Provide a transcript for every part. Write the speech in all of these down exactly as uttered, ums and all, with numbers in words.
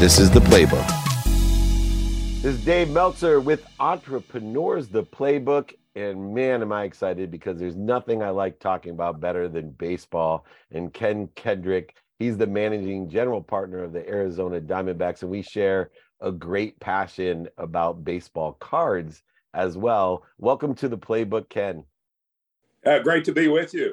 This is The Playbook. This is Dave Meltzer with Entrepreneurs, The Playbook. And man, am I excited, because there's nothing I like talking about better than baseball. And Ken Kendrick, he's the managing general partner of the Arizona Diamondbacks. And we share a great passion about baseball cards as well. Welcome to The Playbook, Ken. Uh, great to be with you.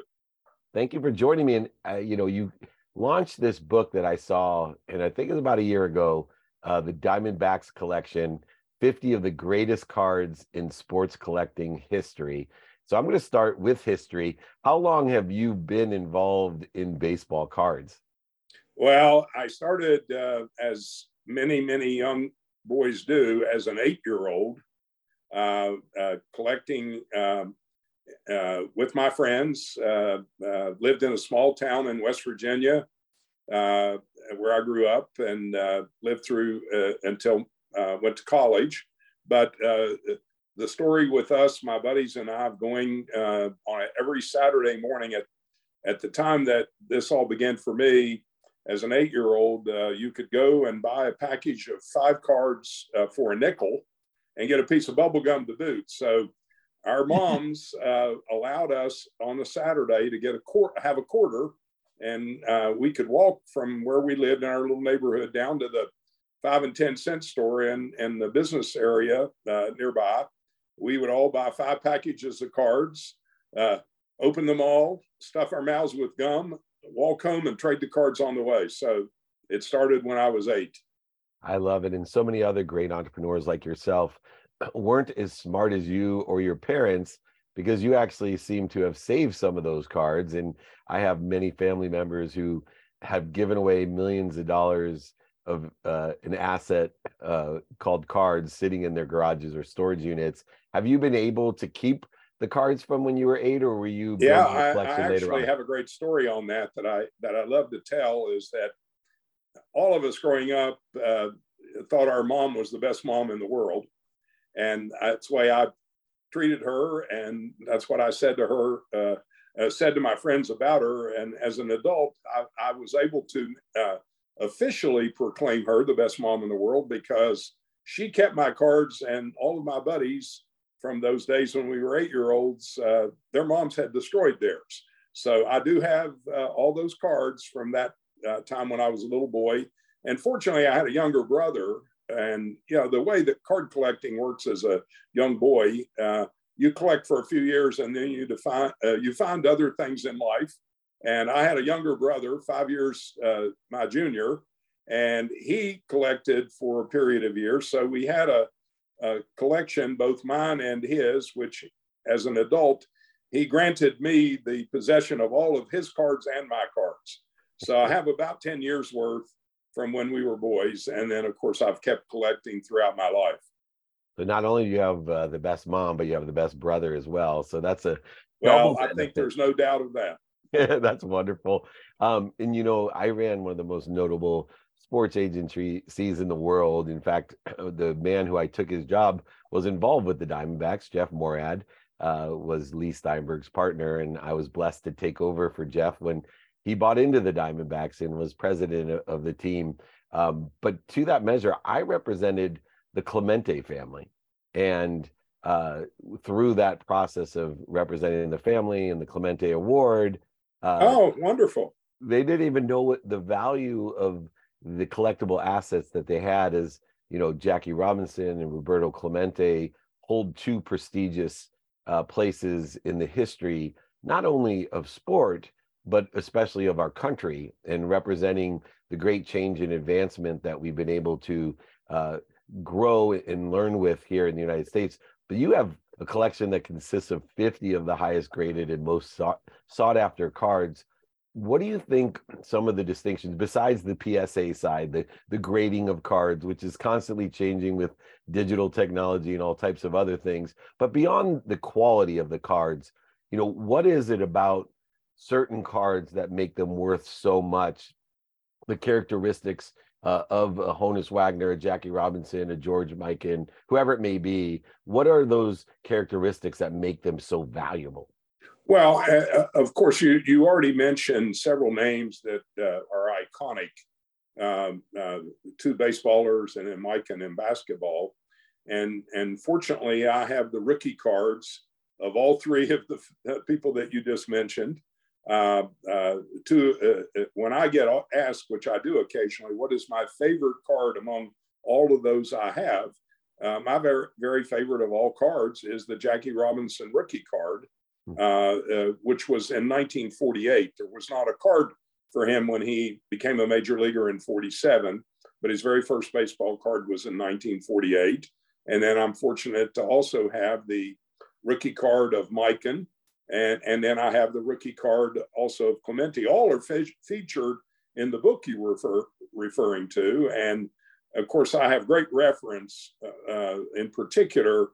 Thank you for joining me. And, uh, you know, you launched this book that I saw, and I think it was about a year ago, uh, the Diamondbacks Collection, fifty of the greatest cards in sports collecting history. So I'm going to start with history. How long have you been involved in baseball cards? Well, I started, uh, as many, many young boys do, as an eight-year-old, uh, uh, collecting um, uh, with my friends. Uh, uh, lived in a small town in West Virginia uh, where I grew up, and uh, lived through uh, until Uh, went to college. But uh, the story with us, my buddies and I, going uh, on every Saturday morning at, at the time that this all began for me as an eight-year-old, uh, you could go and buy a package of five cards uh, for a nickel and get a piece of bubble gum to boot. So our moms uh, allowed us on a Saturday to get a quart, have a quarter, and uh, we could walk from where we lived in our little neighborhood down to the five and ten cent store in, in the business area uh, nearby. We would all buy five packages of cards, uh, open them all, stuff our mouths with gum, walk home and trade the cards on the way. So it started when I was eight. I love it. And so many other great entrepreneurs like yourself weren't as smart as you or your parents, because you actually seem to have saved some of those cards. And I have many family members who have given away millions of dollars of uh, an asset uh, called cards sitting in their garages or storage units. Have you been able to keep the cards from when you were eight, or were you? Yeah, I, I actually have a great story on that that I that I love to tell, is that all of us growing up uh, thought our mom was the best mom in the world. And that's the way I treated her. And that's what I said to her, uh, uh, said to my friends about her. And as an adult, I, I was able to uh, officially proclaim her the best mom in the world, because she kept my cards, and all of my buddies from those days when we were eight-year-olds, uh, their moms had destroyed theirs. So I do have uh, all those cards from that uh, time when I was a little boy. And fortunately, I had a younger brother. And, you know, the way that card collecting works as a young boy, uh, you collect for a few years, and then you define, uh, you find other things in life. And I had a younger brother, five years uh, my junior, and he collected for a period of years. So we had a, a collection, both mine and his, which as an adult, he granted me the possession of all of his cards and my cards. So I have about ten years worth from when we were boys. And then, of course, I've kept collecting throughout my life. So not only do you have uh, the best mom, but you have the best brother as well. So that's a... Well, I think there's no doubt of that. That's wonderful. Um, and, you know, I ran one of the most notable sports agencies in the world. In fact, the man who I took his job was involved with the Diamondbacks. Jeff Morad uh, was Lee Steinberg's partner. And I was blessed to take over for Jeff when he bought into the Diamondbacks and was president of the team. Um, but to that measure, I represented the Clemente family. And uh, through that process of representing the family and the Clemente Award, Uh, oh, wonderful. They didn't even know what the value of the collectible assets that they had is, you know, Jackie Robinson and Roberto Clemente hold two prestigious uh, places in the history, not only of sport, but especially of our country, and representing the great change and advancement that we've been able to uh, grow and learn with here in the United States. But you have a collection that consists of fifty of the highest graded and most sought, sought after cards. What do you think some of the distinctions, besides the P S A side, the, the grading of cards, which is constantly changing with digital technology and all types of other things, but beyond the quality of the cards, you know, what is it about certain cards that make them worth so much? The characteristics Uh, of a Honus Wagner, a Jackie Robinson, a George Mikan, whoever it may be, what are those characteristics that make them so valuable? Well, uh, of course, you you already mentioned several names that uh, are iconic um, uh, two baseballers, and then Mikan in basketball. And, and fortunately, I have the rookie cards of all three of the f- people that you just mentioned. Uh, uh, to, uh, when I get asked, which I do occasionally, what is my favorite card among all of those I have? Uh, my very, very favorite of all cards is the Jackie Robinson rookie card, uh, uh, which was in nineteen forty-eight. There was not a card for him when he became a major leaguer in forty-seven, but his very first baseball card was in nineteen forty-eight. And then I'm fortunate to also have the rookie card of Mikan. And, and then I have the rookie card also of Clemente. All are fe- featured in the book you were refer- referring to. And of course, I have great reference uh, in particular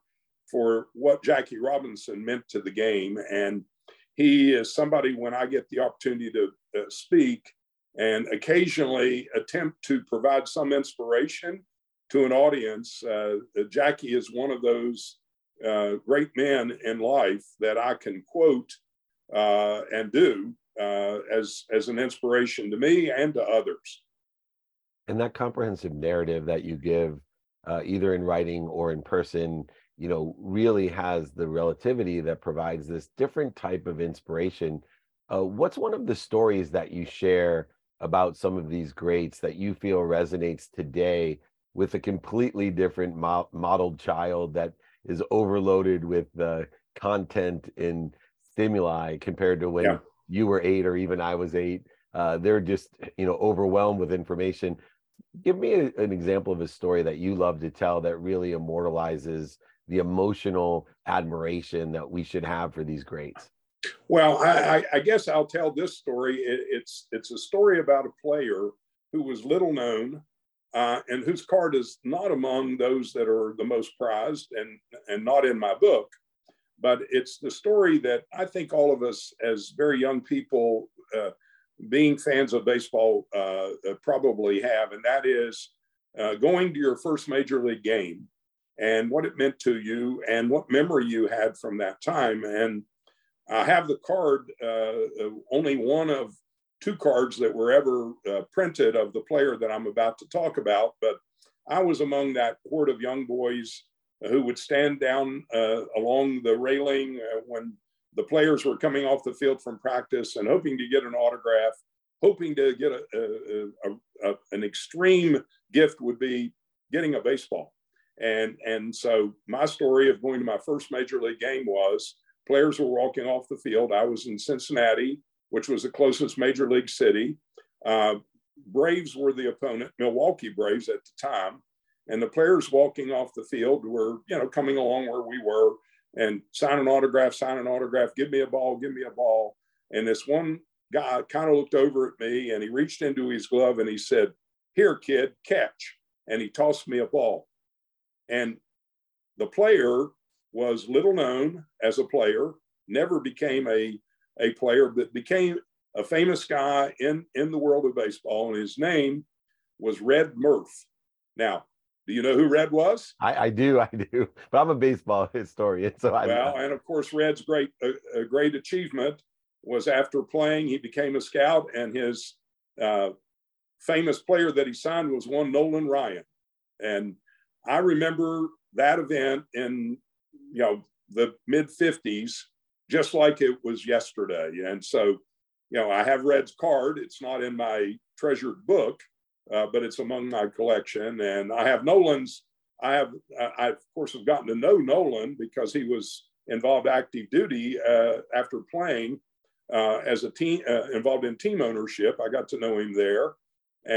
for what Jackie Robinson meant to the game. And he is somebody, when I get the opportunity to uh, speak and occasionally attempt to provide some inspiration to an audience, uh, Jackie is one of those Uh, great men in life that I can quote uh, and do uh, as as an inspiration to me and to others. And that comprehensive narrative that you give, uh, either in writing or in person, you know, really has the relativity that provides this different type of inspiration. Uh, what's one of the stories that you share about some of these greats that you feel resonates today with a completely different mo- modeled child that is overloaded with uh, content and stimuli compared to when yeah. you were eight or even I was eight? Uh, they're just, you know, overwhelmed with information. Give me a, an example of a story that you love to tell that really immortalizes the emotional admiration that we should have for these greats. Well, I, I guess I'll tell this story. It, it's, it's a story about a player who was little known, Uh, and whose card is not among those that are the most prized and, and not in my book. But it's the story that I think all of us as very young people, uh, being fans of baseball, uh, probably have. And that is uh, going to your first major league game and what it meant to you and what memory you had from that time. And I have the card, uh, only one of two cards that were ever uh, printed of the player that I'm about to talk about. But I was among that horde of young boys who would stand down uh, along the railing uh, when the players were coming off the field from practice and hoping to get an autograph, hoping to get a, a, a, a, an extreme gift would be getting a baseball. And, and so my story of going to my first major league game was players were walking off the field. I was in Cincinnati, which was the closest major league city. Uh, Braves were the opponent, Milwaukee Braves at the time. And the players walking off the field were, you know, coming along where we were and sign an autograph, sign an autograph, give me a ball, give me a ball. And this one guy kind of looked over at me and he reached into his glove and he said, "Here, kid, catch." And he tossed me a ball. And the player was little known as a player, never became a a player, that became a famous guy in, in the world of baseball, and his name was Red Murph. Now, do you know who Red was? I, I do, I do, but I'm a baseball historian, so I Well, and of course, Red's great a, a great achievement was after playing, he became a scout, and his uh, famous player that he signed was one Nolan Ryan. And I remember that event in, you know, the mid-fifties, just like it was yesterday. And so, you know, I have Red's card. It's not in my treasured book, uh, but it's among my collection. And I have Nolan's, I have, I of course have gotten to know Nolan because he was involved active duty uh, after playing uh, as a team, uh, involved in team ownership. I got to know him there.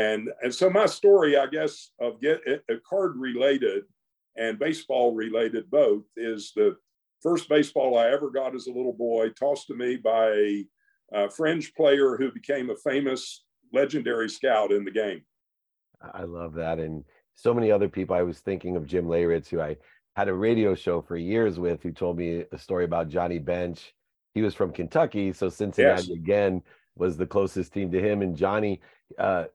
And, and so my story, I guess, of get a card related and baseball related both is the first baseball I ever got as a little boy, tossed to me by a, a fringe player who became a famous legendary scout in the game. I love that. And so many other people. I was thinking of Jim Layritz, who I had a radio show for years with, who told me a story about Johnny Bench. He was from Kentucky, so Cincinnati yes. again was the closest team to him. And Johnny, uh,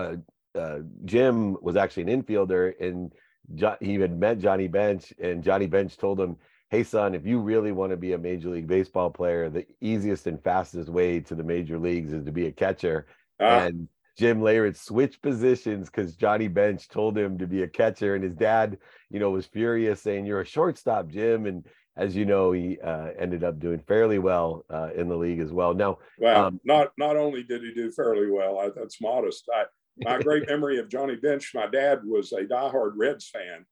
uh, uh, Jim was actually an infielder, and jo- he had met Johnny Bench, and Johnny Bench told him, "Hey, son, if you really want to be a Major League Baseball player, the easiest and fastest way to the major leagues is to be a catcher." Ah. And Jim Layritz switched positions because Johnny Bench told him to be a catcher, and his dad, you know, was furious, saying, "You're a shortstop, Jim." And as you know, he uh, ended up doing fairly well uh, in the league as well. Now, well, um, not not only did he do fairly well, I, that's modest. I, my great memory of Johnny Bench, my dad was a diehard Reds fan,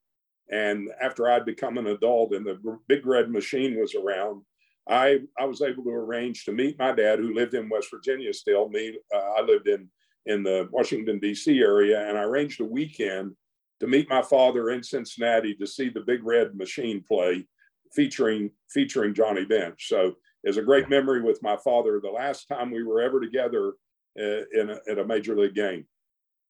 and after I'd become an adult and the Big Red Machine was around, I, I was able to arrange to meet my dad, who lived in West Virginia still. Me, uh, I lived in, in the Washington, D C area, and I arranged a weekend to meet my father in Cincinnati to see the Big Red Machine play featuring, featuring Johnny Bench. So it's a great memory with my father, the last time we were ever together uh, in a, at a major league game.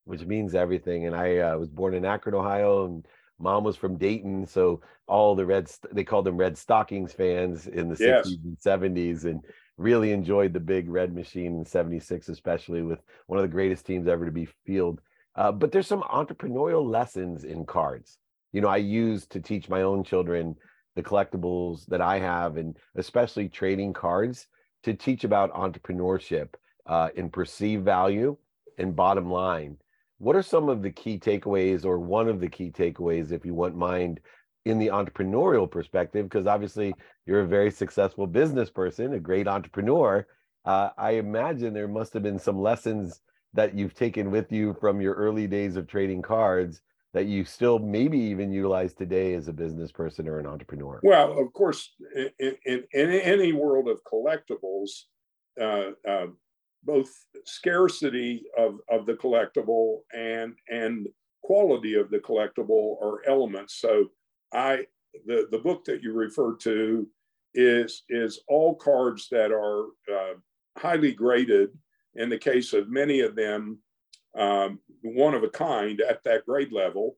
Which means everything. And I uh, was born in Akron, Ohio, and Mom was from Dayton, so all the Reds, they called them Red Stockings fans in the yes. sixties and seventies, and really enjoyed the Big Red Machine in seventy-six, especially with one of the greatest teams ever to be fielded. Uh, but there's some entrepreneurial lessons in cards. You know, I use to teach my own children the collectibles that I have, and especially trading cards, to teach about entrepreneurship uh, and perceived value and bottom line. What are some of the key takeaways, or one of the key takeaways, if you want mind, in the entrepreneurial perspective? Because obviously you're a very successful business person, a great entrepreneur. Uh, I imagine there must have been some lessons that you've taken with you from your early days of trading cards that you still maybe even utilize today as a business person or an entrepreneur. Well, of course, in, in, in any world of collectibles, uh, uh, both scarcity of, of the collectible and and quality of the collectible are elements. So I the, the book that you referred to is, is all cards that are uh, highly graded. In the case of many of them, um, one of a kind at that grade level.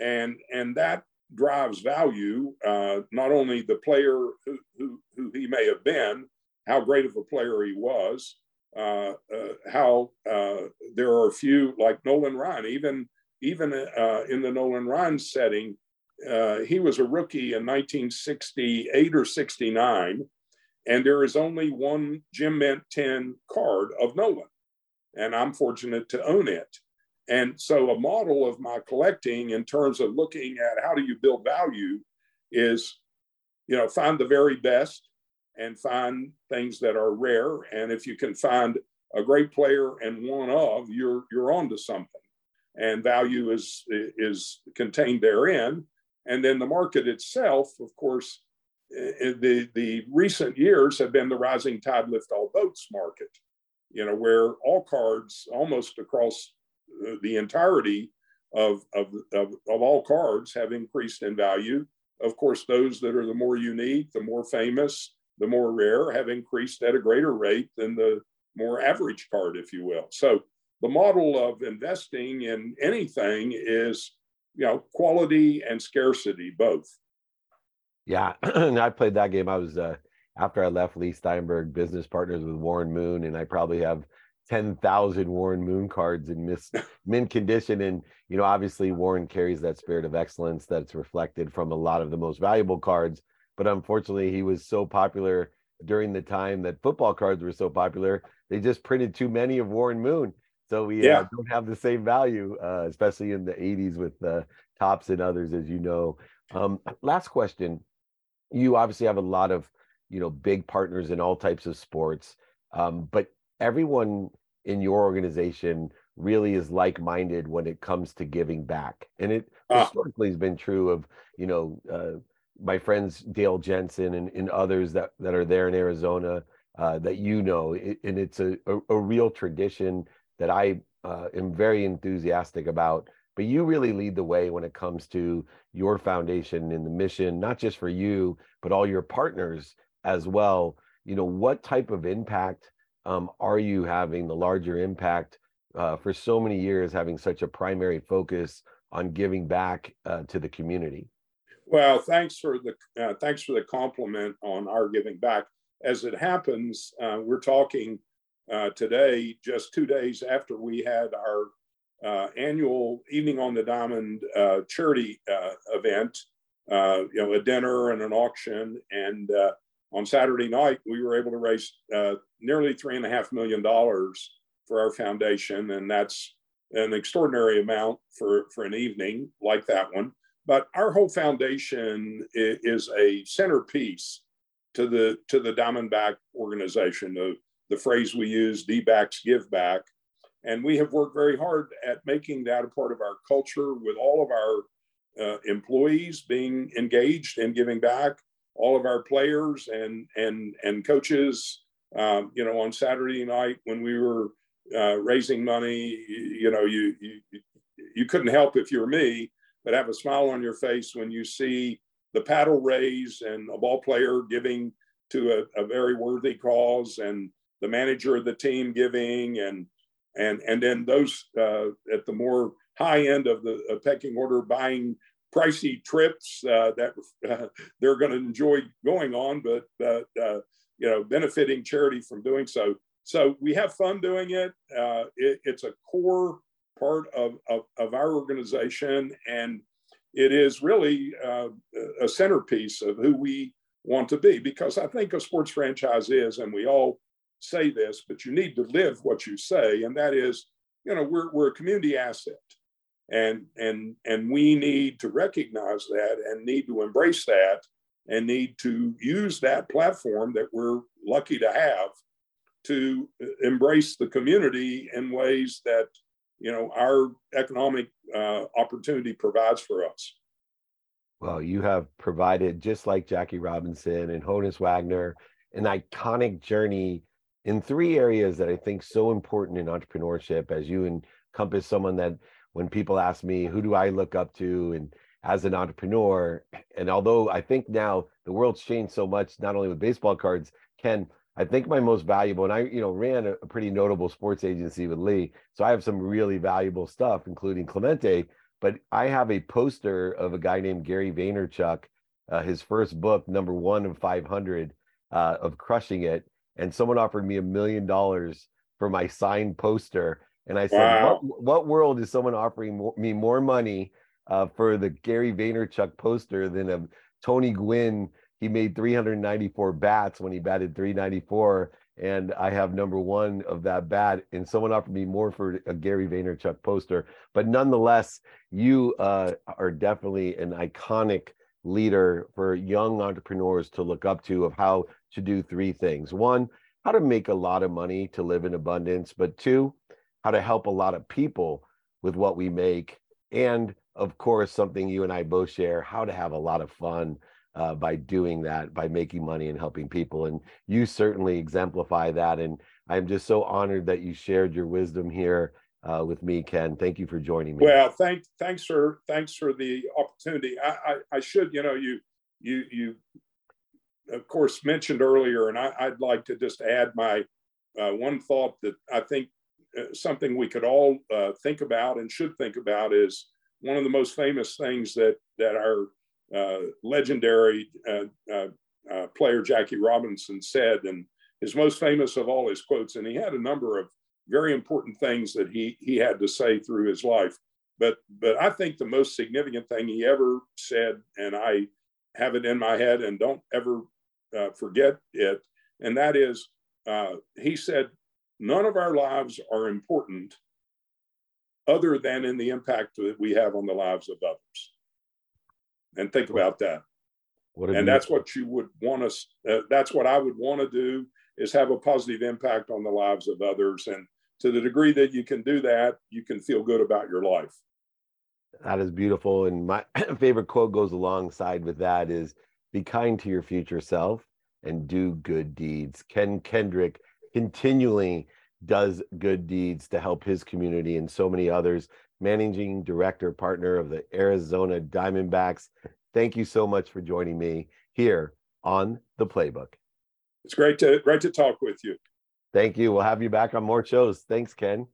And, and that drives value, uh, not only the player who, who, who he may have been, how great of a player he was, Uh, uh, how uh, there are a few like Nolan Ryan, even even uh, in the Nolan Ryan setting, uh, he was a rookie in nineteen sixty-eight or sixty-nine, and there is only one Jim Mint ten card of Nolan, and I'm fortunate to own it. And so a model of my collecting in terms of looking at how do you build value is, you know, find the very best, and find things that are rare. And if you can find a great player and one of, you're you're onto something. And value is, is contained therein. And then the market itself, of course, the, the recent years have been the rising tide lift all boats market, you know, where all cards almost across the entirety of, of, of, of all cards have increased in value. Of course, those that are the more unique, the more famous, the more rare have increased at a greater rate than the more average card, if you will. So the model of investing in anything is, you know, quality and scarcity, both. Yeah, I played that game. I was, uh, after I left Lee Steinberg, business partners with Warren Moon, and I probably have ten thousand Warren Moon cards in mis- mint condition. And, you know, obviously Warren carries that spirit of excellence that's reflected from a lot of the most valuable cards. But unfortunately, he was so popular during the time that football cards were so popular, they just printed too many of Warren Moon. So we yeah. uh, don't have the same value, uh, especially in the eighties with uh, Topps and others, as you know. Um, last question. You obviously have a lot of, you know, big partners in all types of sports, um, but everyone in your organization really is like-minded when it comes to giving back. And it ah. historically has been true of, you know, uh, my friends Dale Jensen and, and others that, that are there in Arizona uh, that you know, it, and it's a, a, a real tradition that I uh, am very enthusiastic about. But you really lead the way when it comes to your foundation and the mission, not just for you, but all your partners as well. You know, what type of impact um, are you having, the larger impact uh, for so many years, having such a primary focus on giving back uh, to the community? Well, thanks for the uh, thanks for the compliment on our giving back. As it happens, uh, we're talking uh, today, just two days after we had our uh, annual Evening on the Diamond uh, charity uh, event, uh, you know, a dinner and an auction. And uh, on Saturday night, we were able to raise uh, nearly three and a half million dollars for our foundation, and that's an extraordinary amount for, for an evening like that one. But our whole foundation is a centerpiece to the to the Diamondback organization. The, the phrase we use, D backs give back. And we have worked very hard at making that a part of our culture, with all of our uh, employees being engaged in giving back, all of our players and and and coaches. Um, you know, on Saturday night when we were uh, raising money, you, you know, you, you you couldn't help, if you were me, but have a smile on your face when you see the paddle raise and a ball player giving to a, a very worthy cause, and the manager of the team giving, and and and then those uh, at the more high end of the uh, pecking order buying pricey trips uh, that uh, they're going to enjoy going on, but uh, uh, you know, benefiting charity from doing so. So we have fun doing it. Uh, it it's a core part of, of, of our organization, and it is really uh, a centerpiece of who we want to be, because I think a sports franchise is, and we all say this, but you need to live what you say. And that is, you know, we're, we're a community asset, and, and, and we need to recognize that and need to embrace that and need to use that platform that we're lucky to have to embrace the community in ways that, you know, our economic uh, opportunity provides for us. Well, you have provided, just like Jackie Robinson and Honus Wagner, an iconic journey in three areas that I think so important in entrepreneurship, as you encompass someone that when people ask me, who do I look up to and as an entrepreneur? And although I think now the world's changed so much, not only with baseball cards, Ken, I think my most valuable, and I, you know, ran a pretty notable sports agency with Lee, so I have some really valuable stuff, including Clemente. But I have a poster of a guy named Gary Vaynerchuk, uh, his first book, number one of five hundred, uh, of Crushing It. And someone offered me a million dollars for my signed poster. And I said, wow. what, what world is someone offering mo- me more money uh, for the Gary Vaynerchuk poster than a Tony Gwynn? He made three hundred ninety-four bats when he batted three ninety-four, and I have number one of that bat, and someone offered me more for a Gary Vaynerchuk poster. But nonetheless, you uh, are definitely an iconic leader for young entrepreneurs to look up to, of how to do three things. One, how to make a lot of money to live in abundance, but two, how to help a lot of people with what we make, and of course, something you and I both share, how to have a lot of fun Uh, by doing that, by making money and helping people. And you certainly exemplify that. And I'm just so honored that you shared your wisdom here uh, with me, Ken. Thank you for joining me. Well, thank, thanks for thanks for the opportunity. I, I, I should, you know, you, you, you, of course, mentioned earlier, and I, I'd like to just add my uh, one thought that I think uh, something we could all uh, think about and should think about is one of the most famous things that that our Uh, legendary uh, uh, uh, player Jackie Robinson said, and his most famous of all his quotes, and he had a number of very important things that he he had to say through his life. But but I think the most significant thing he ever said, and I have it in my head and don't ever uh, forget it, and that is, uh, he said, none of our lives are important other than in the impact that we have on the lives of others. And think about that. What and that's what you would want us, uh, that's what I would want to do, is have a positive impact on the lives of others. And to the degree that you can do that, you can feel good about your life. That is beautiful. And my favorite quote goes alongside with that is, be kind to your future self and do good deeds. Ken Kendrick continually does good deeds to help his community and so many others. Managing Director, Partner of the Arizona Diamondbacks. Thank you so much for joining me here on The Playbook. It's great to, great to talk with you. Thank you. We'll have you back on more shows. Thanks, Ken.